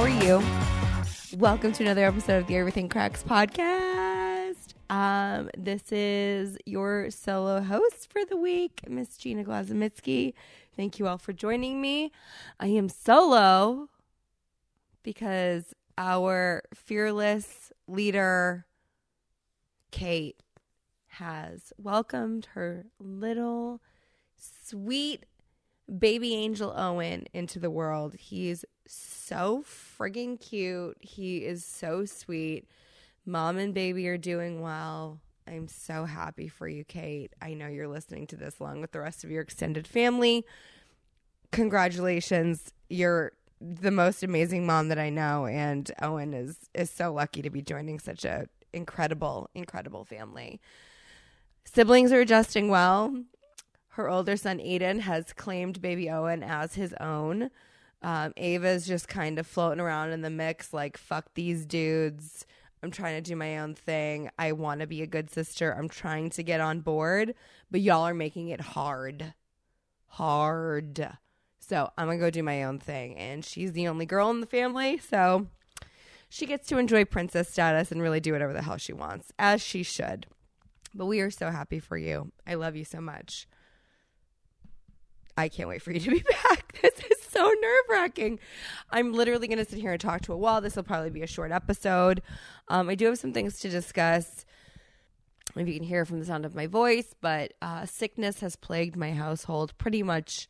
How are you? Welcome to another episode of the Everything Cracks podcast. This is your solo host for the week, Miss Gina Glazomitsky. Thank you all for joining me. I am solo because our fearless leader, Kate, has welcomed her little sweet baby angel Owen into the world. He's so friggin' cute. He is so sweet. Mom and baby are doing well. I'm so happy for you, Kate. I know you're listening to this along with the rest of your extended family. Congratulations. You're the most amazing mom that I know, and Owen is so lucky to be joining such a incredible, incredible family. Siblings are adjusting well. Her older son, Aiden, has claimed baby Owen as his own. Ava's just kind of floating around in the mix like, fuck these dudes. I'm trying to do my own thing. I want to be a good sister. I'm trying to get on board, but y'all are making it hard. Hard. So I'm going to go do my own thing. And she's the only girl in the family, so she gets to enjoy princess status and really do whatever the hell she wants, as she should. But we are so happy for you. I love you so much. I can't wait for you to be back. This is so nerve-wracking. I'm literally going to sit here and talk to a wall. This will probably be a short episode. I do have some things to discuss. If you can hear from the sound of my voice, but sickness has plagued my household pretty much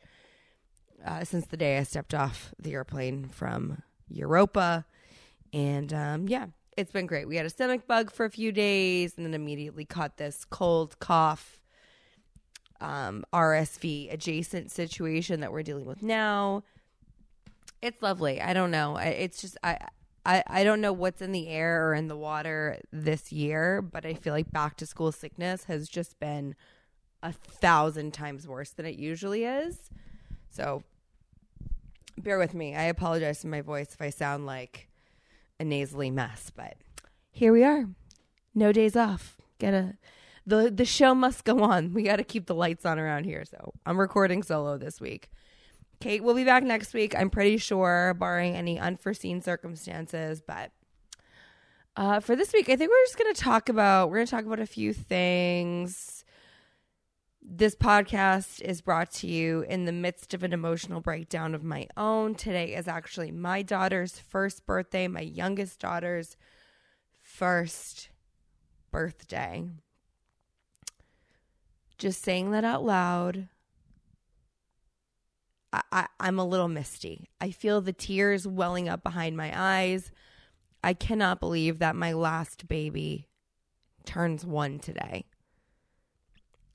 since the day I stepped off the airplane from Europa. And yeah, it's been great. We had a stomach bug for a few days and then immediately caught this cold cough, RSV adjacent situation that we're dealing with now. It's lovely. I don't know. It's just, I don't know what's in the air or in the water this year, but I feel like back to school sickness has just been 1,000 times worse than it usually is. So bear with me. I apologize for my voice if I sound like a nasally mess, but here we are. No days off. The show must go on. We got to keep the lights on around here. So I'm recording solo this week. Kate will be back next week, I'm pretty sure, barring any unforeseen circumstances. But for this week, I think we're just going to talk about a few things. This podcast is brought to you in the midst of an emotional breakdown of my own. Today is actually my daughter's first birthday, my youngest daughter's first birthday. Just saying that out loud, I'm a little misty. I feel the tears welling up behind my eyes. I cannot believe that my last baby turns one today.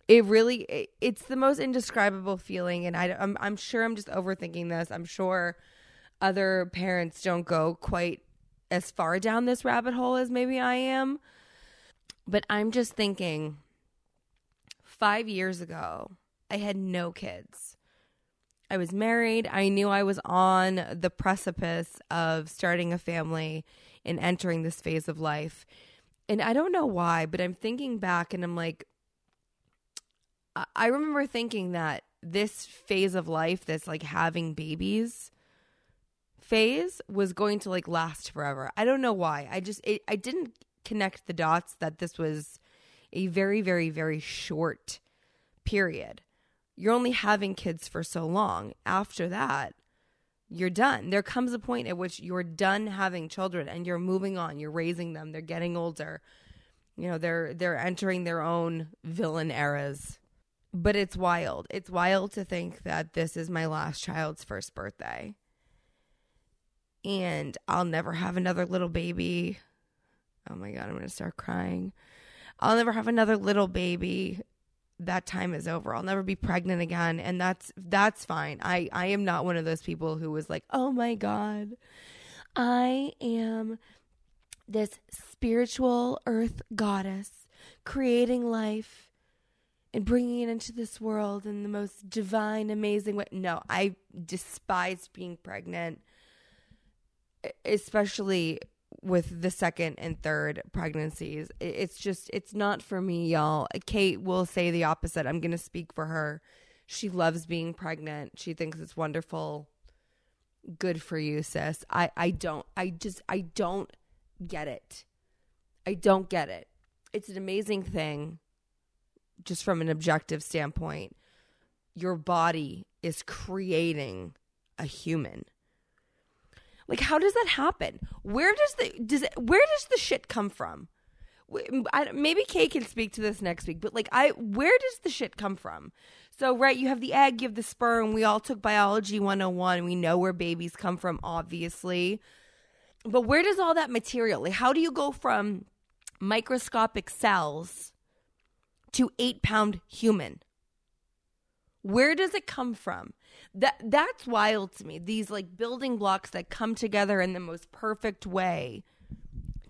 It's the most indescribable feeling, and I'm sure I'm just overthinking this. I'm sure other parents don't go quite as far down this rabbit hole as maybe I am, but I'm just thinking, 5 years ago, I had no kids. I was married. I knew I was on the precipice of starting a family and entering this phase of life. And I don't know why, but I'm thinking back and I'm like, I remember thinking that this phase of life, this like having babies phase, was going to like last forever. I don't know why. I didn't connect the dots that this was a very, very, very short period. You're only having kids for so long. After that, you're done. There comes a point at which you're done having children and you're moving on. You're raising them. They're getting older. You know, they're entering their own villain eras. But it's wild. It's wild to think that this is my last child's first birthday. And I'll never have another little baby. Oh my God, I'm going to start crying. I'll never have another little baby. That time is over. I'll never be pregnant again. And that's fine. I am not one of those people who was like, oh my God, I am this spiritual earth goddess creating life and bringing it into this world in the most divine, amazing way. No, I despised being pregnant, especially with the second and third pregnancies. It's just, it's not for me, y'all. Kate will say the opposite. I'm going to speak for her. She loves being pregnant. She thinks it's wonderful. good for you, sis. I don't get it. It's an amazing thing just from an objective standpoint. Your body is creating a human. Like, how does that happen? Where does the shit come from? Maybe Kay can speak to this next week, but like, where does the shit come from? So, right, you have the egg, you have the sperm. We all took biology 101. We know where babies come from, obviously. But where does all that material, like, how do you go from microscopic cells to 8-pound human? Where does it come from? That's wild to me. These like building blocks that come together in the most perfect way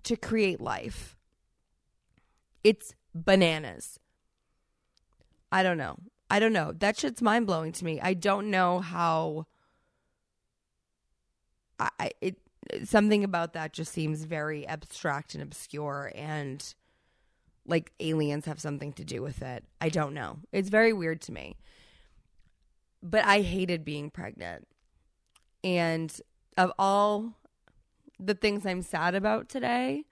to create life. It's bananas. I don't know. That shit's mind-blowing to me. I don't know how. Something about that just seems very abstract and obscure, and like aliens have something to do with it. I don't know. It's very weird to me. But I hated being pregnant. And of all the things I'm sad about today,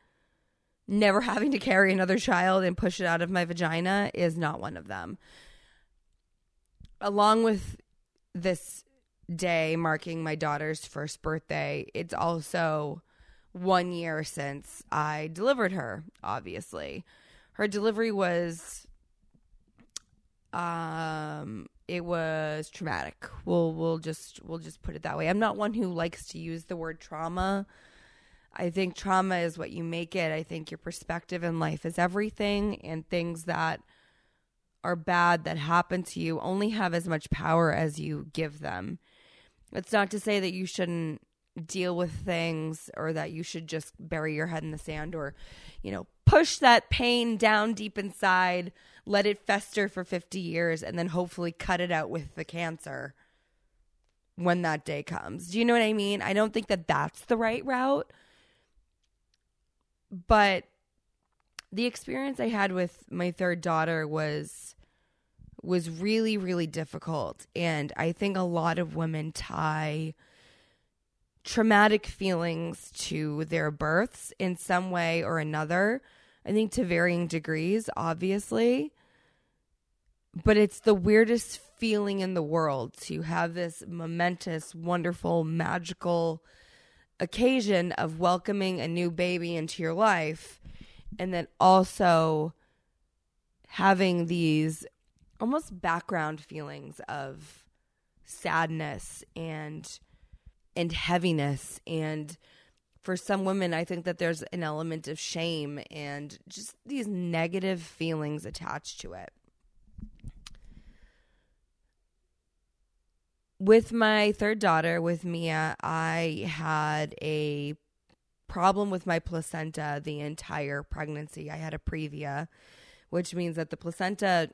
never having to carry another child and push it out of my vagina is not one of them. Along with this day marking my daughter's first birthday, it's also 1 year since I delivered her, obviously. Her delivery was... It was traumatic. We'll just put it that way. I'm not one who likes to use the word trauma. I think trauma is what you make it. I think your perspective in life is everything, and things that are bad that happen to you only have as much power as you give them. It's not to say that you shouldn't deal with things, or that you should just bury your head in the sand, or, you know, push that pain down deep inside, let it fester for 50 years, and then hopefully cut it out with the cancer when that day comes. Do you know what I mean? I don't think that that's the right route. But the experience I had with my third daughter was really, really difficult. And I think a lot of women tie traumatic feelings to their births in some way or another. I think to varying degrees, obviously. But it's the weirdest feeling in the world to have this momentous, wonderful, magical occasion of welcoming a new baby into your life, and then also having these almost background feelings of sadness and heaviness. And for some women, I think that there's an element of shame and just these negative feelings attached to it. With my third daughter, with Mia, I had a problem with my placenta the entire pregnancy. I had a previa, which means that the placenta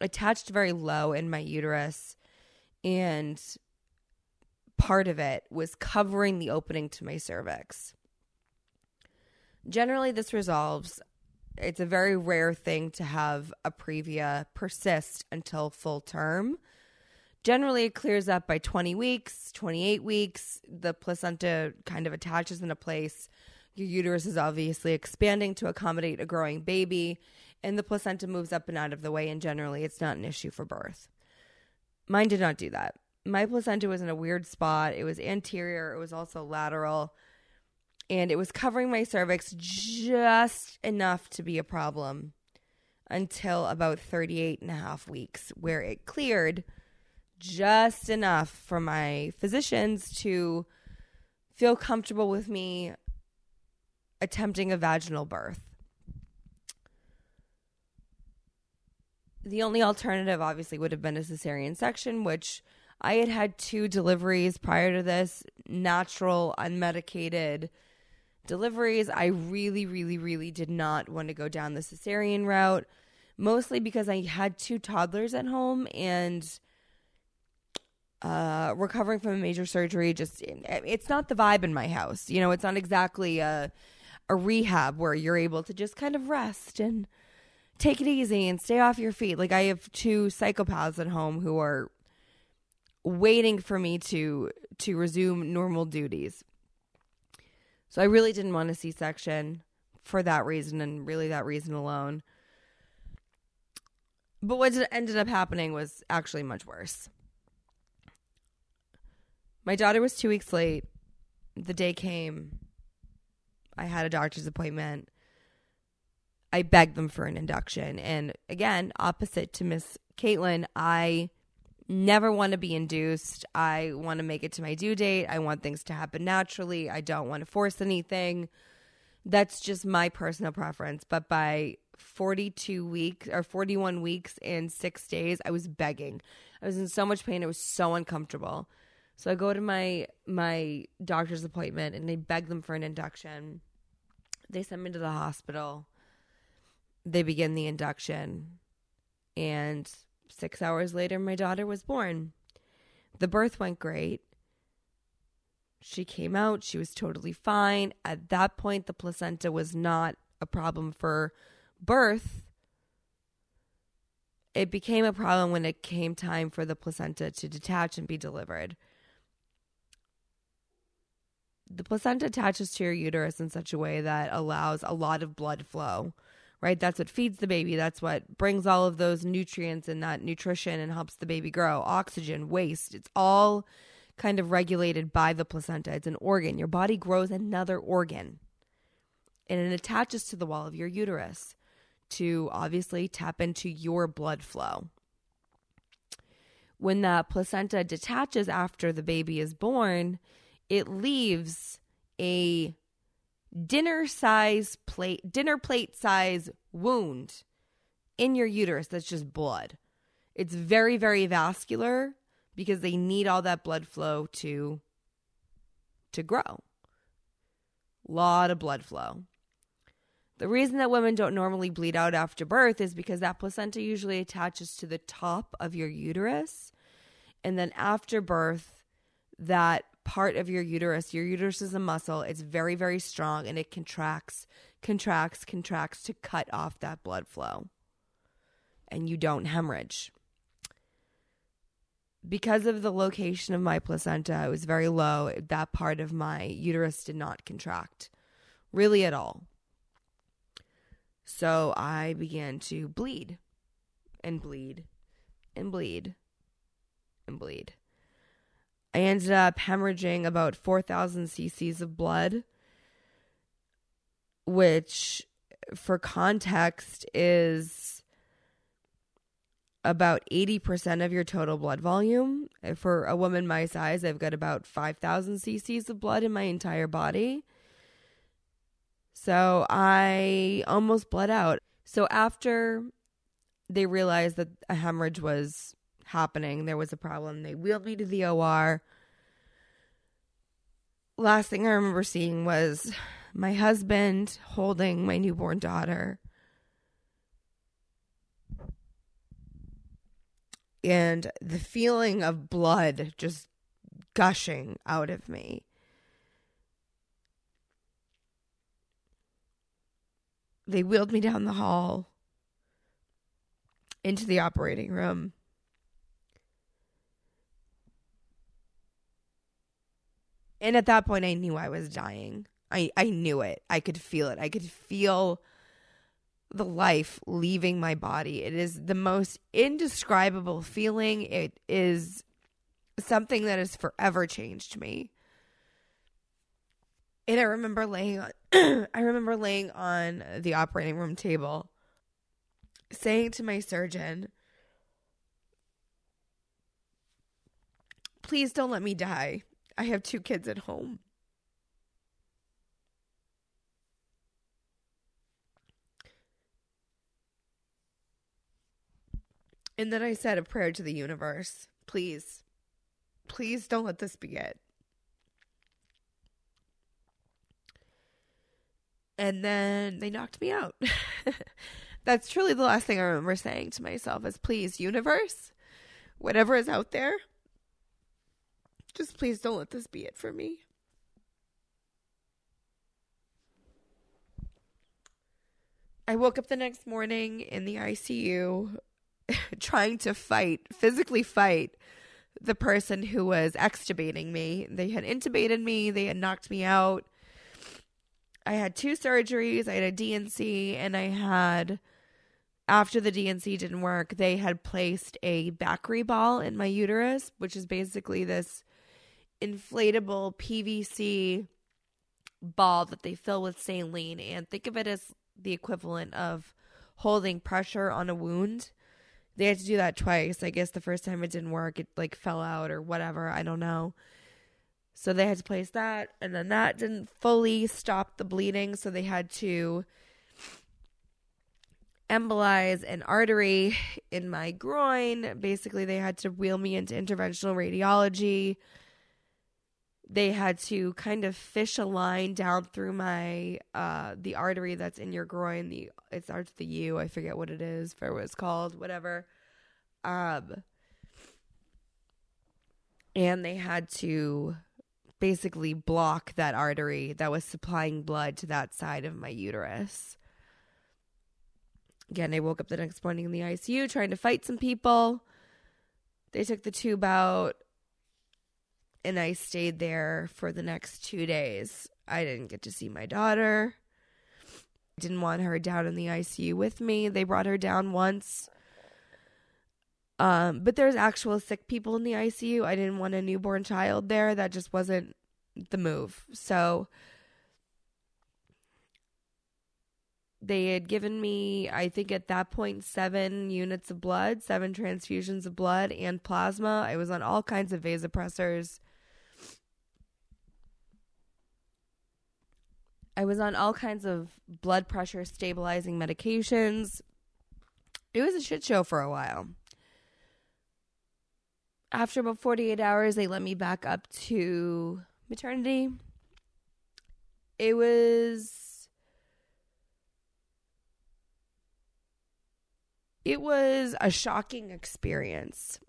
attached very low in my uterus, and part of it was covering the opening to my cervix. Generally, this resolves. It's a very rare thing to have a previa persist until full term. Generally, it clears up by 20 weeks, 28 weeks. The placenta kind of attaches into place. Your uterus is obviously expanding to accommodate a growing baby, and the placenta moves up and out of the way, and generally, it's not an issue for birth. Mine did not do that. My placenta was in a weird spot. It was anterior. It was also lateral. And it was covering my cervix just enough to be a problem until about 38 and a half weeks, where it cleared just enough for my physicians to feel comfortable with me attempting a vaginal birth. The only alternative, obviously, would have been a cesarean section, which... I had had 2 deliveries prior to this, natural, unmedicated deliveries. I really, really, really did not want to go down the cesarean route, mostly because I had 2 toddlers at home, and recovering from a major surgery, just it's not the vibe in my house. You know, it's not exactly a rehab where you're able to just kind of rest and take it easy and stay off your feet. Like, I have 2 psychopaths at home who are waiting for me to resume normal duties. So I really didn't want a C-section for that reason, and really that reason alone. But what ended up happening was actually much worse. My daughter was 2 weeks late. The day came. I had a doctor's appointment. I begged them for an induction. And again, opposite to Miss Caitlin, I never want to be induced. I want to make it to my due date. I want things to happen naturally. I don't want to force anything. That's just my personal preference. But by 42 weeks or 41 weeks and 6 days, I was begging. I was in so much pain. It was so uncomfortable. So I go to my doctor's appointment and they beg them for an induction. They send me to the hospital. They begin the induction. And 6 hours later, my daughter was born. The birth went great. She came out. She was totally fine. At that point, the placenta was not a problem for birth. It became a problem when it came time for the placenta to detach and be delivered. The placenta attaches to your uterus in such a way that allows a lot of blood flow, right? That's what feeds the baby. That's what brings all of those nutrients and that nutrition and helps the baby grow. Oxygen, waste, it's all kind of regulated by the placenta. It's an organ. Your body grows another organ. And it attaches to the wall of your uterus to obviously tap into your blood flow. When that placenta detaches after the baby is born, it leaves a dinner plate size wound in your uterus that's just blood. It's very, very vascular because they need all that blood flow to grow. Lot of blood flow. The reason that women don't normally bleed out after birth is because that placenta usually attaches to the top of your uterus. And then after birth, that part of your uterus is a muscle. It's very, very strong and it contracts to cut off that blood flow. And you don't hemorrhage. Because of the location of my placenta, it was very low. That part of my uterus did not contract really at all. So I began to bleed and bleed and bleed and bleed. I ended up hemorrhaging about 4,000 cc's of blood, which for context is about 80% of your total blood volume. For a woman my size, I've got about 5,000 cc's of blood in my entire body. So I almost bled out. So after they realized that a hemorrhage was happening, there was a problem, they wheeled me to the OR. Last thing I remember seeing was my husband holding my newborn daughter. And the feeling of blood just gushing out of me. They wheeled me down the hall into the operating room. And at that point, I knew I was dying. I knew it. I could feel it. I could feel the life leaving my body. It is the most indescribable feeling. It is something that has forever changed me. And I remember laying on the operating room table, saying to my surgeon, "Please don't let me die. I have two kids at home." And then I said a prayer to the universe. Please, please don't let this be it. And then they knocked me out. That's truly the last thing I remember saying to myself is, please, universe, whatever is out there, just please don't let this be it for me. I woke up the next morning in the ICU trying to physically fight the person who was extubating me. They had intubated me. They had knocked me out. I had 2 surgeries. I had a DNC, and I had, after the DNC didn't work, they had placed a Bakri ball in my uterus, which is basically this inflatable PVC ball that they fill with saline. And think of it as the equivalent of holding pressure on a wound. They had to do that twice. I guess the first time it didn't work, it like fell out or whatever. I don't know. So they had to place that, and then that didn't fully stop the bleeding. So they had to embolize an artery in my groin. Basically, they had to wheel me into interventional radiology. They had to kind of fish a line down through my the artery that's in your groin. It starts with the U. I forget what it is, for what it's called, whatever. And they had to basically block that artery that was supplying blood to that side of my uterus. Again, I woke up the next morning in the ICU trying to fight some people. They took the tube out. And I stayed there for the next 2 days. I didn't get to see my daughter. I didn't want her down in the ICU with me. They brought her down once. But there's actual sick people in the ICU. I didn't want a newborn child there. That just wasn't the move. So they had given me, I think at that point, 7 units of blood, 7 transfusions of blood and plasma. I was on all kinds of vasopressors. I was on all kinds of blood pressure stabilizing medications. It was a shit show for a while. After about 48 hours, they let me back up to maternity. It was... it was a shocking experience.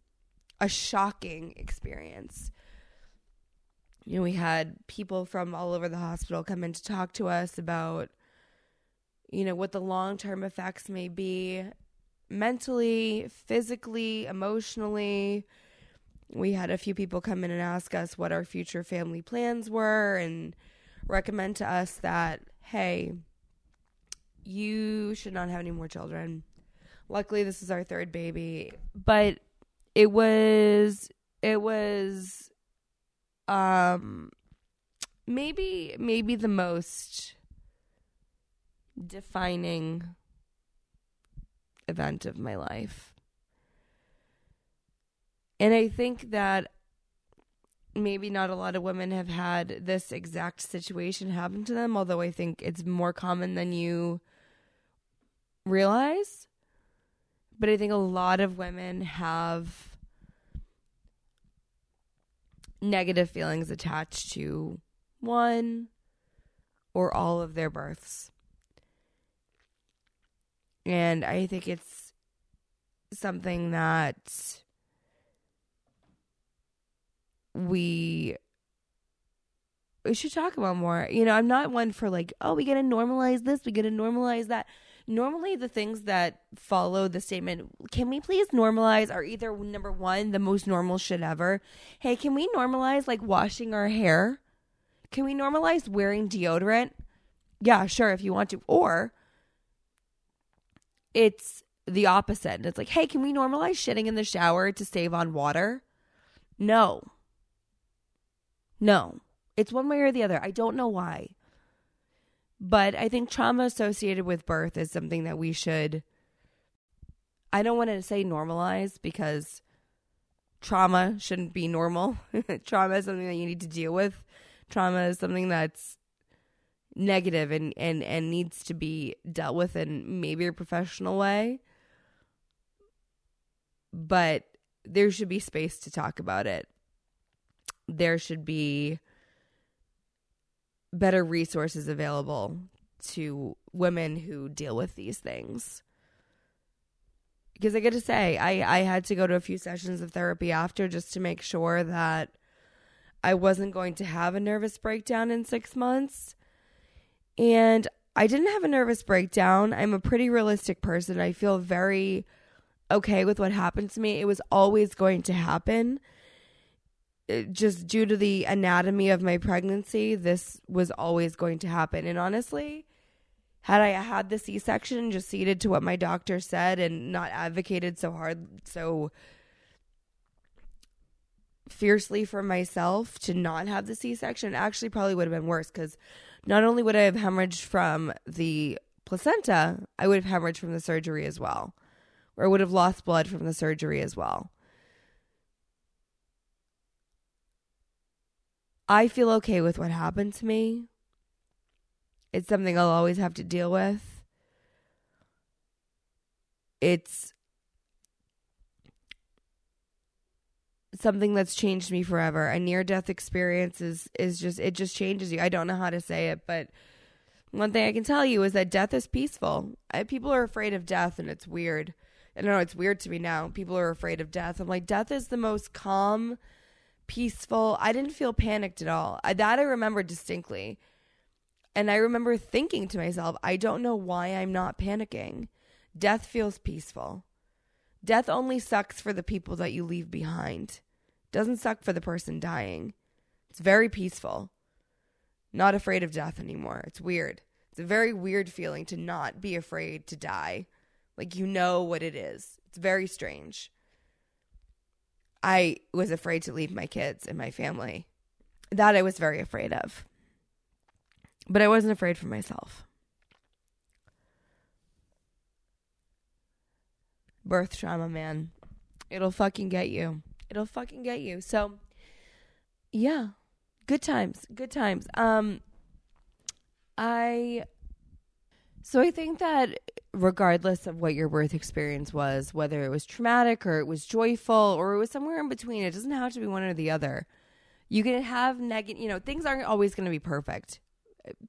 A shocking experience. You know, we had people from all over the hospital come in to talk to us about, you know, what the long-term effects may be mentally, physically, emotionally. We had a few people come in and ask us what our future family plans were and recommend to us that, hey, you should not have any more children. Luckily, this is our 3rd baby, but it was maybe the most defining event of my life. And I think that maybe not a lot of women have had this exact situation happen to them, although I think it's more common than you realize. But I think a lot of women have negative feelings attached to one or all of their births. And I think it's something that we should talk about more. You know, I'm not one for like, oh, we got to normalize this, we got to normalize that. Normally, the things that follow the statement, can we please normalize, are either, number one, the most normal shit ever. Hey, can we normalize, like, washing our hair? Can we normalize wearing deodorant? Yeah, sure, if you want to. Or it's the opposite. And it's like, hey, can we normalize shitting in the shower to save on water? No. It's one way or the other. I don't know why. But I think trauma associated with birth is something that we should, I don't want to say normalize, because trauma shouldn't be normal. Trauma is something that you need to deal with. Trauma is something that's negative and needs to be dealt with in maybe a professional way. But there should be space to talk about it. There should be better resources available to women who deal with these things. Because I got to say, I had to go to a few sessions of therapy after just to make sure that I wasn't going to have a nervous breakdown in 6 months. And I didn't have a nervous breakdown. I'm a pretty realistic person. I feel very okay with what happened to me. It was always going to happen. just due to the anatomy of my pregnancy, this was always going to happen. And honestly, had I had the C-section, just ceded to what my doctor said and not advocated so hard, so fiercely for myself to not have the C-section, actually probably would have been worse, because not only would I have hemorrhaged from the placenta, I would have hemorrhaged from the surgery as well, or would have lost blood from the surgery as well. I feel okay with what happened to me. It's something I'll always have to deal with. It's something that's changed me forever. A near-death experience is just changes you. I don't know how to say it, but one thing I can tell you is that death is peaceful. People are afraid of death, and it's weird. I know it's weird to me now. People are afraid of death. I'm like, death is the most calm, peaceful. I didn't feel panicked at all. That I remember distinctly. And I remember thinking to myself, I don't know why I'm not panicking. Death feels peaceful. Death only sucks for the people that you leave behind. Doesn't suck for the person dying. It's very peaceful. Not afraid of death anymore. It's weird. It's a very weird feeling to not be afraid to die. Like, you know what it is. It's very strange. I was afraid to leave my kids and my family. That I was very afraid of. But I wasn't afraid for myself. Birth trauma, man. It'll fucking get you. It'll fucking get you. So, yeah. Good times. Good times. I think that regardless of what your birth experience was, whether it was traumatic or it was joyful or it was somewhere in between, it doesn't have to be one or the other. You can have negative, things aren't always going to be perfect.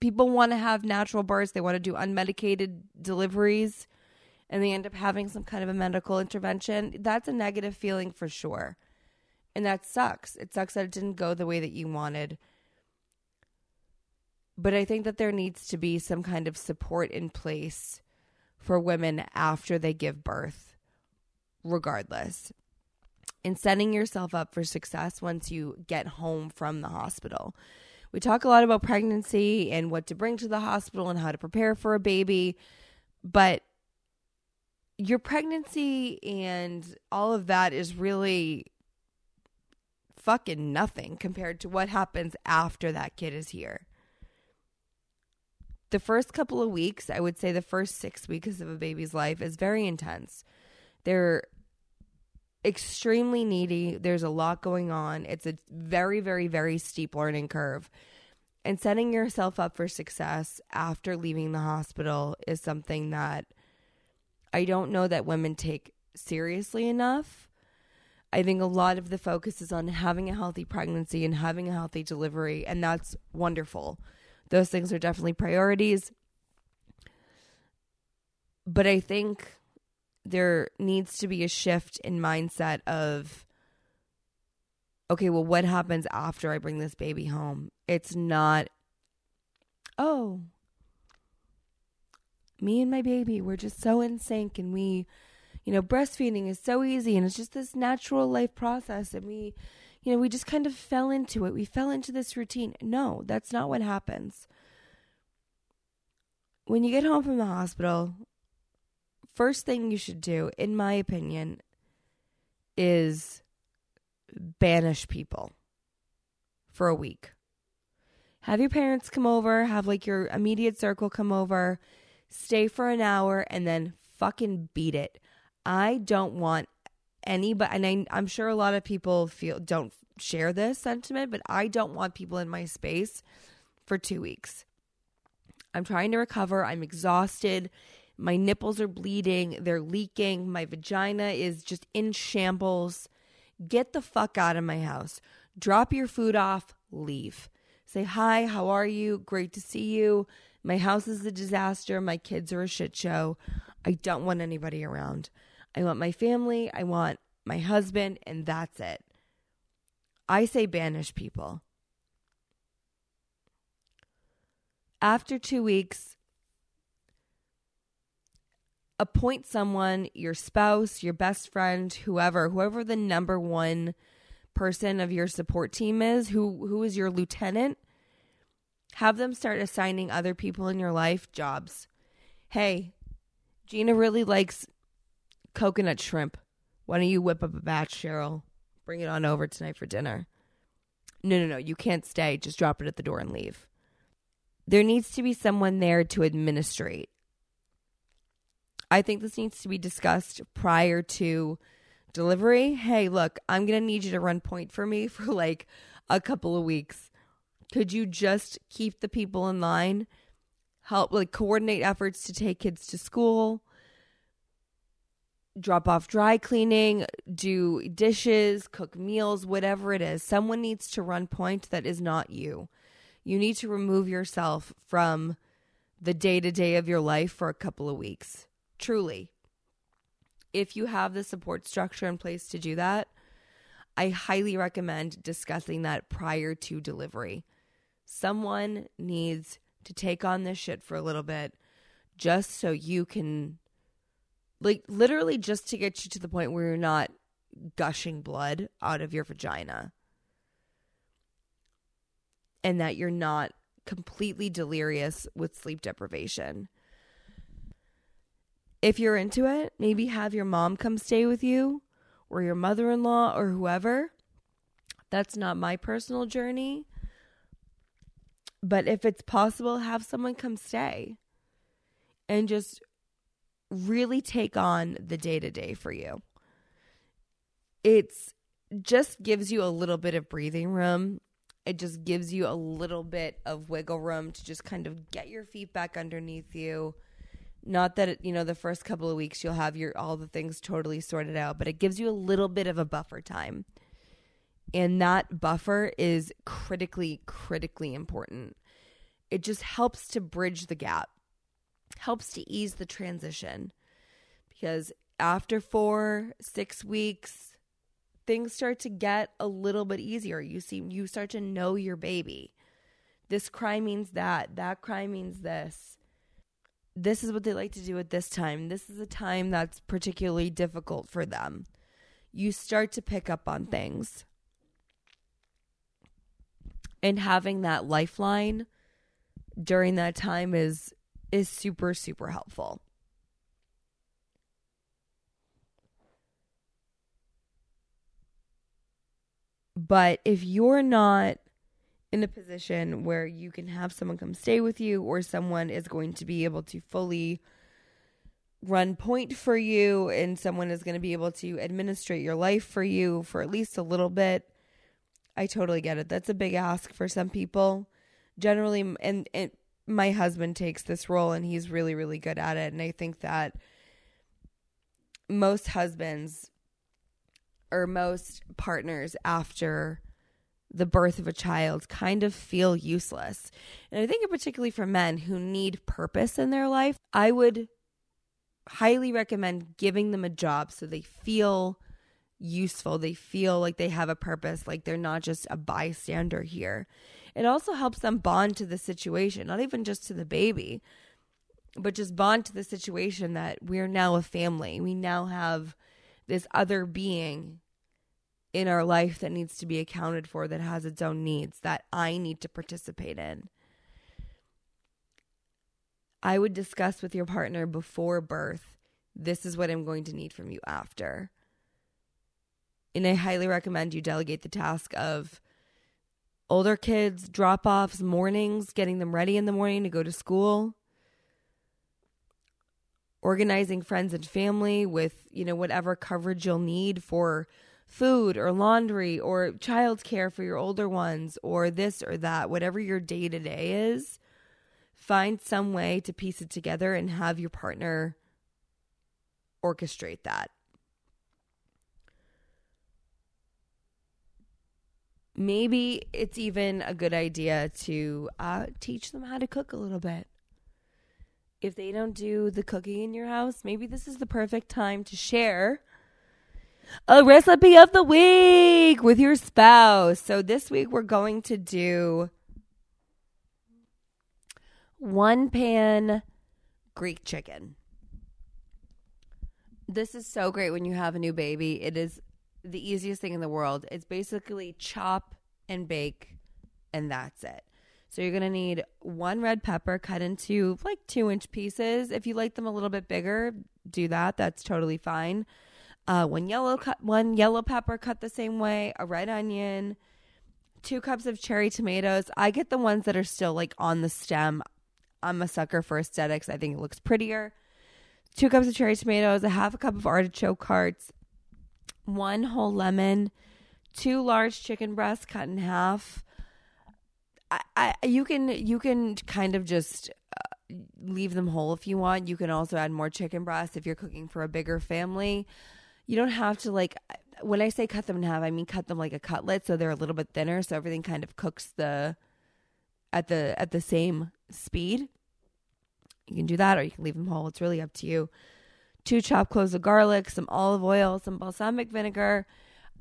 People want to have natural births. They want to do unmedicated deliveries, and they end up having some kind of a medical intervention. That's a negative feeling for sure. And that sucks. It sucks that it didn't go the way that you wanted. But I think that there needs to be some kind of support in place for women after they give birth, regardless. And setting yourself up for success once you get home from the hospital. We talk a lot about pregnancy and what to bring to the hospital and how to prepare for a baby, but your pregnancy and all of that is really fucking nothing compared to what happens after that kid is here. The first couple of weeks, I would say the first 6 weeks of a baby's life is very intense. They're extremely needy. There's a lot going on. It's a very, very, very steep learning curve. And setting yourself up for success after leaving the hospital is something that I don't know that women take seriously enough. I think a lot of the focus is on having a healthy pregnancy and having a healthy delivery, and that's wonderful. Those things are definitely priorities. But I think there needs to be a shift in mindset of, okay, well, what happens after I bring this baby home? It's not, oh, me and my baby, we're just so in sync, and we, breastfeeding is so easy, and it's just this natural life process, and we, we just kind of fell into it. We fell into this routine. No, that's not what happens. When you get home from the hospital, first thing you should do, in my opinion, is banish people for a week. Have your parents come over, have your immediate circle come over, stay for an hour, and then fucking beat it. I don't want anybody, and I'm sure a lot of people don't share this sentiment, but I don't want people in my space for 2 weeks. I'm trying to recover. I'm exhausted. My nipples are bleeding. They're leaking. My vagina is just in shambles. Get the fuck out of my house. Drop your food off. Leave. Say, hi, how are you? Great to see you. My house is a disaster. My kids are a shit show. I don't want anybody around. I want my family. I want my husband. And that's it. I say banish people. After 2 weeks, appoint someone, your spouse, your best friend, whoever the number one person of your support team is, who is your lieutenant, have them start assigning other people in your life jobs. Hey, Gina really likes coconut shrimp. Why don't you whip up a batch, Cheryl? Bring it on over tonight for dinner. No, you can't stay. Just drop it at the door and leave. There needs to be someone there to administrate. I think this needs to be discussed prior to delivery. Hey, look, I'm going to need you to run point for me for like a couple of weeks. Could you just keep the people in line? Help, like, coordinate efforts to take kids to school, drop off dry cleaning, do dishes, cook meals, whatever it is. Someone needs to run point that is not you. You need to remove yourself from the day-to-day of your life for a couple of weeks. Truly. If you have the support structure in place to do that, I highly recommend discussing that prior to delivery. Someone needs to take on this shit for a little bit just so you can, like, literally just to get you to the point where you're not gushing blood out of your vagina and that you're not completely delirious with sleep deprivation. If you're into it, maybe have your mom come stay with you or your mother-in-law or whoever. That's not my personal journey. But if it's possible, have someone come stay and just really take on the day-to-day for you. It's just gives you a little bit of breathing room. It just gives you a little bit of wiggle room to just kind of get your feet back underneath you. Not that, it, you know, the first couple of weeks you'll have your all the things totally sorted out, but it gives you a little bit of a buffer time. And that buffer is critically, critically important. It just helps to bridge the gap, helps to ease the transition. Because after 4-6 weeks, things start to get a little bit easier. You start to know your baby. This cry means that. That cry means this. This is what they like to do at this time. This is a time that's particularly difficult for them. You start to pick up on things. And having that lifeline during that time is super, super helpful. But if you're not in a position where you can have someone come stay with you or someone is going to be able to fully run point for you and someone is going to be able to administrate your life for you for at least a little bit, I totally get it. That's a big ask for some people. Generally, and my husband takes this role and he's really, really good at it. And I think that most husbands or most partners after the birth of a child kind of feel useless. And I think particularly for men who need purpose in their life, I would highly recommend giving them a job so they feel useful. They feel like they have a purpose, like they're not just a bystander here. It also helps them bond to the situation, not even just to the baby, but just bond to the situation that we're now a family. We now have this other being in our life that needs to be accounted for, that has its own needs that I need to participate in. I would discuss with your partner before birth, this is what I'm going to need from you after. And I highly recommend you delegate the task of older kids, drop-offs, mornings, getting them ready in the morning to go to school, organizing friends and family with, you know, whatever coverage you'll need for food or laundry or childcare for your older ones or this or that, whatever your day-to-day is. Find some way to piece it together and have your partner orchestrate that. Maybe it's even a good idea to teach them how to cook a little bit. If they don't do the cooking in your house, maybe this is the perfect time to share a recipe of the week with your spouse. So this week we're going to do 1-pan Greek chicken. This is so great when you have a new baby. It is the easiest thing in the world. It's basically chop and bake, and that's it. So you're going to need one red pepper cut into like 2-inch pieces. If you like them a little bit bigger, do that. That's totally fine. One yellow pepper cut the same way, a red onion, 2 cups of cherry tomatoes. I get the ones that are still like on the stem. I'm a sucker for aesthetics. I think it looks prettier. 2 cups of cherry tomatoes, a half a cup of artichoke hearts, 1 whole lemon, 2 large chicken breasts cut in half. You can kind of just leave them whole if you want. You can also add more chicken breasts if you're cooking for a bigger family. You don't have to, like, when I say cut them in half, I mean cut them like a cutlet, so they're a little bit thinner, so everything kind of cooks at the same speed. You can do that, or you can leave them whole. It's really up to you. 2 chopped cloves of garlic, some olive oil, some balsamic vinegar.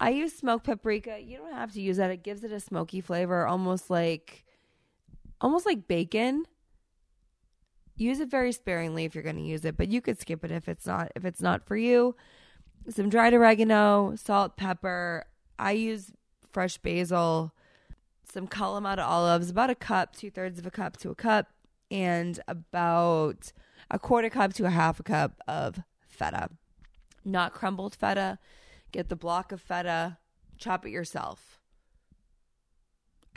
I use smoked paprika. You don't have to use that. It gives it a smoky flavor, almost like bacon. Use it very sparingly if you're going to use it, but you could skip it if it's not for you. Some dried oregano, salt, pepper. I use fresh basil, some Kalamata olives, about a cup, 2/3 of a cup to a cup, and about 1/4 cup to 1/2 cup of feta. Not crumbled feta. Get the block of feta, chop it yourself.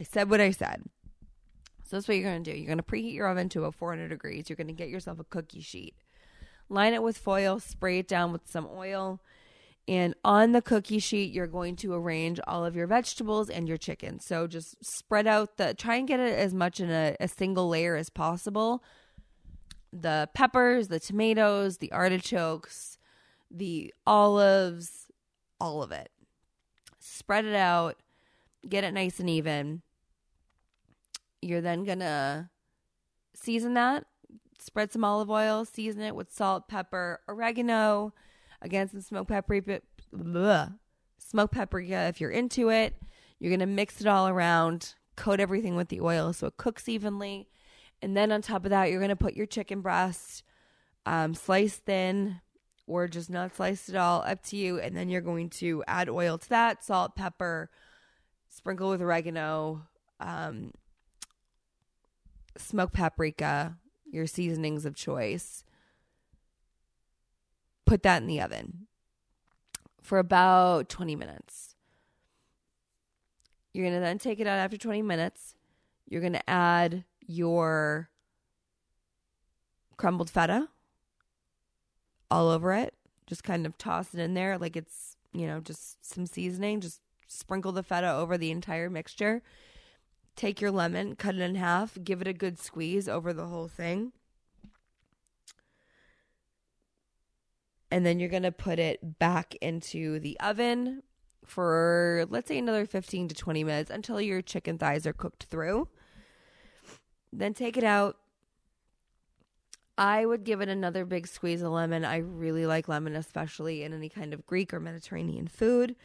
I said what I said. So that's what you're going to do. You're going to preheat your oven to 400 degrees. You're going to get yourself a cookie sheet. Line it with foil, spray it down with some oil, and on the cookie sheet, you're going to arrange all of your vegetables and your chicken. So just spread out try and get it as much in a single layer as possible. The peppers, the tomatoes, the artichokes, the olives, all of it. Spread it out. Get it nice and even. You're then going to season that. Spread some olive oil. Season it with salt, pepper, oregano. Again, some smoked paprika if you're into it. You're going to mix it all around. Coat everything with the oil so it cooks evenly. And then on top of that, you're going to put your chicken breast, sliced thin, or just not sliced at all, up to you. And then you're going to add oil to that, salt, pepper, sprinkle with oregano, smoked paprika, your seasonings of choice. Put that in the oven for about 20 minutes. You're going to then take it out after 20 minutes. You're going to add your crumbled feta all over it. Just kind of toss it in there like it's, just some seasoning. Just sprinkle the feta over the entire mixture. Take your lemon, cut it in half, give it a good squeeze over the whole thing. And then you're going to put it back into the oven for, let's say, another 15 to 20 minutes until your chicken thighs are cooked through. Then take it out. I would give it another big squeeze of lemon. I really like lemon, especially in any kind of Greek or Mediterranean food.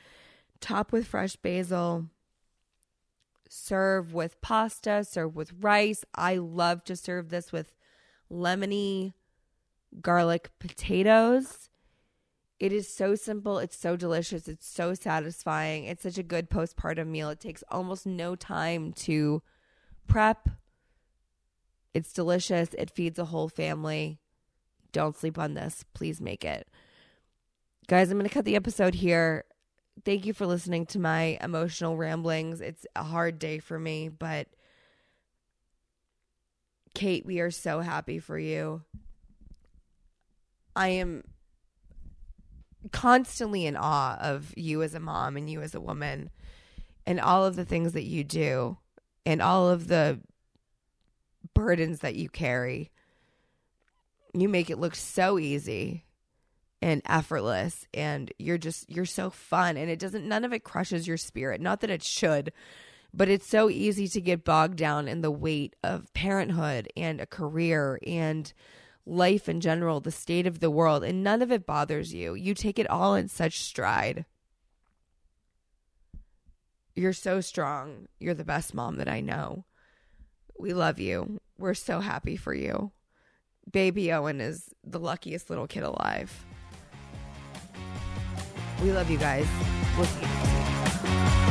Top with fresh basil. Serve with pasta. Serve with rice. I love to serve this with lemony garlic potatoes. It is so simple. It's so delicious. It's so satisfying. It's such a good postpartum meal. It takes almost no time to prep. It's delicious. It feeds a whole family. Don't sleep on this. Please make it. Guys, I'm going to cut the episode here. Thank you for listening to my emotional ramblings. It's a hard day for me, but Kate, we are so happy for you. I am constantly in awe of you as a mom and you as a woman and all of the things that you do and all of the burdens that you carry. You make it look so easy and effortless, and you're so fun, and none of it crushes your spirit. Not that it should, but it's so easy to get bogged down in the weight of parenthood and a career and life in general, the state of the world, and none of it bothers you. You take it all in such stride. You're so strong. You're the best mom that I know. We love you. We're so happy for you. Baby Owen is the luckiest little kid alive. We love you guys. We'll see you.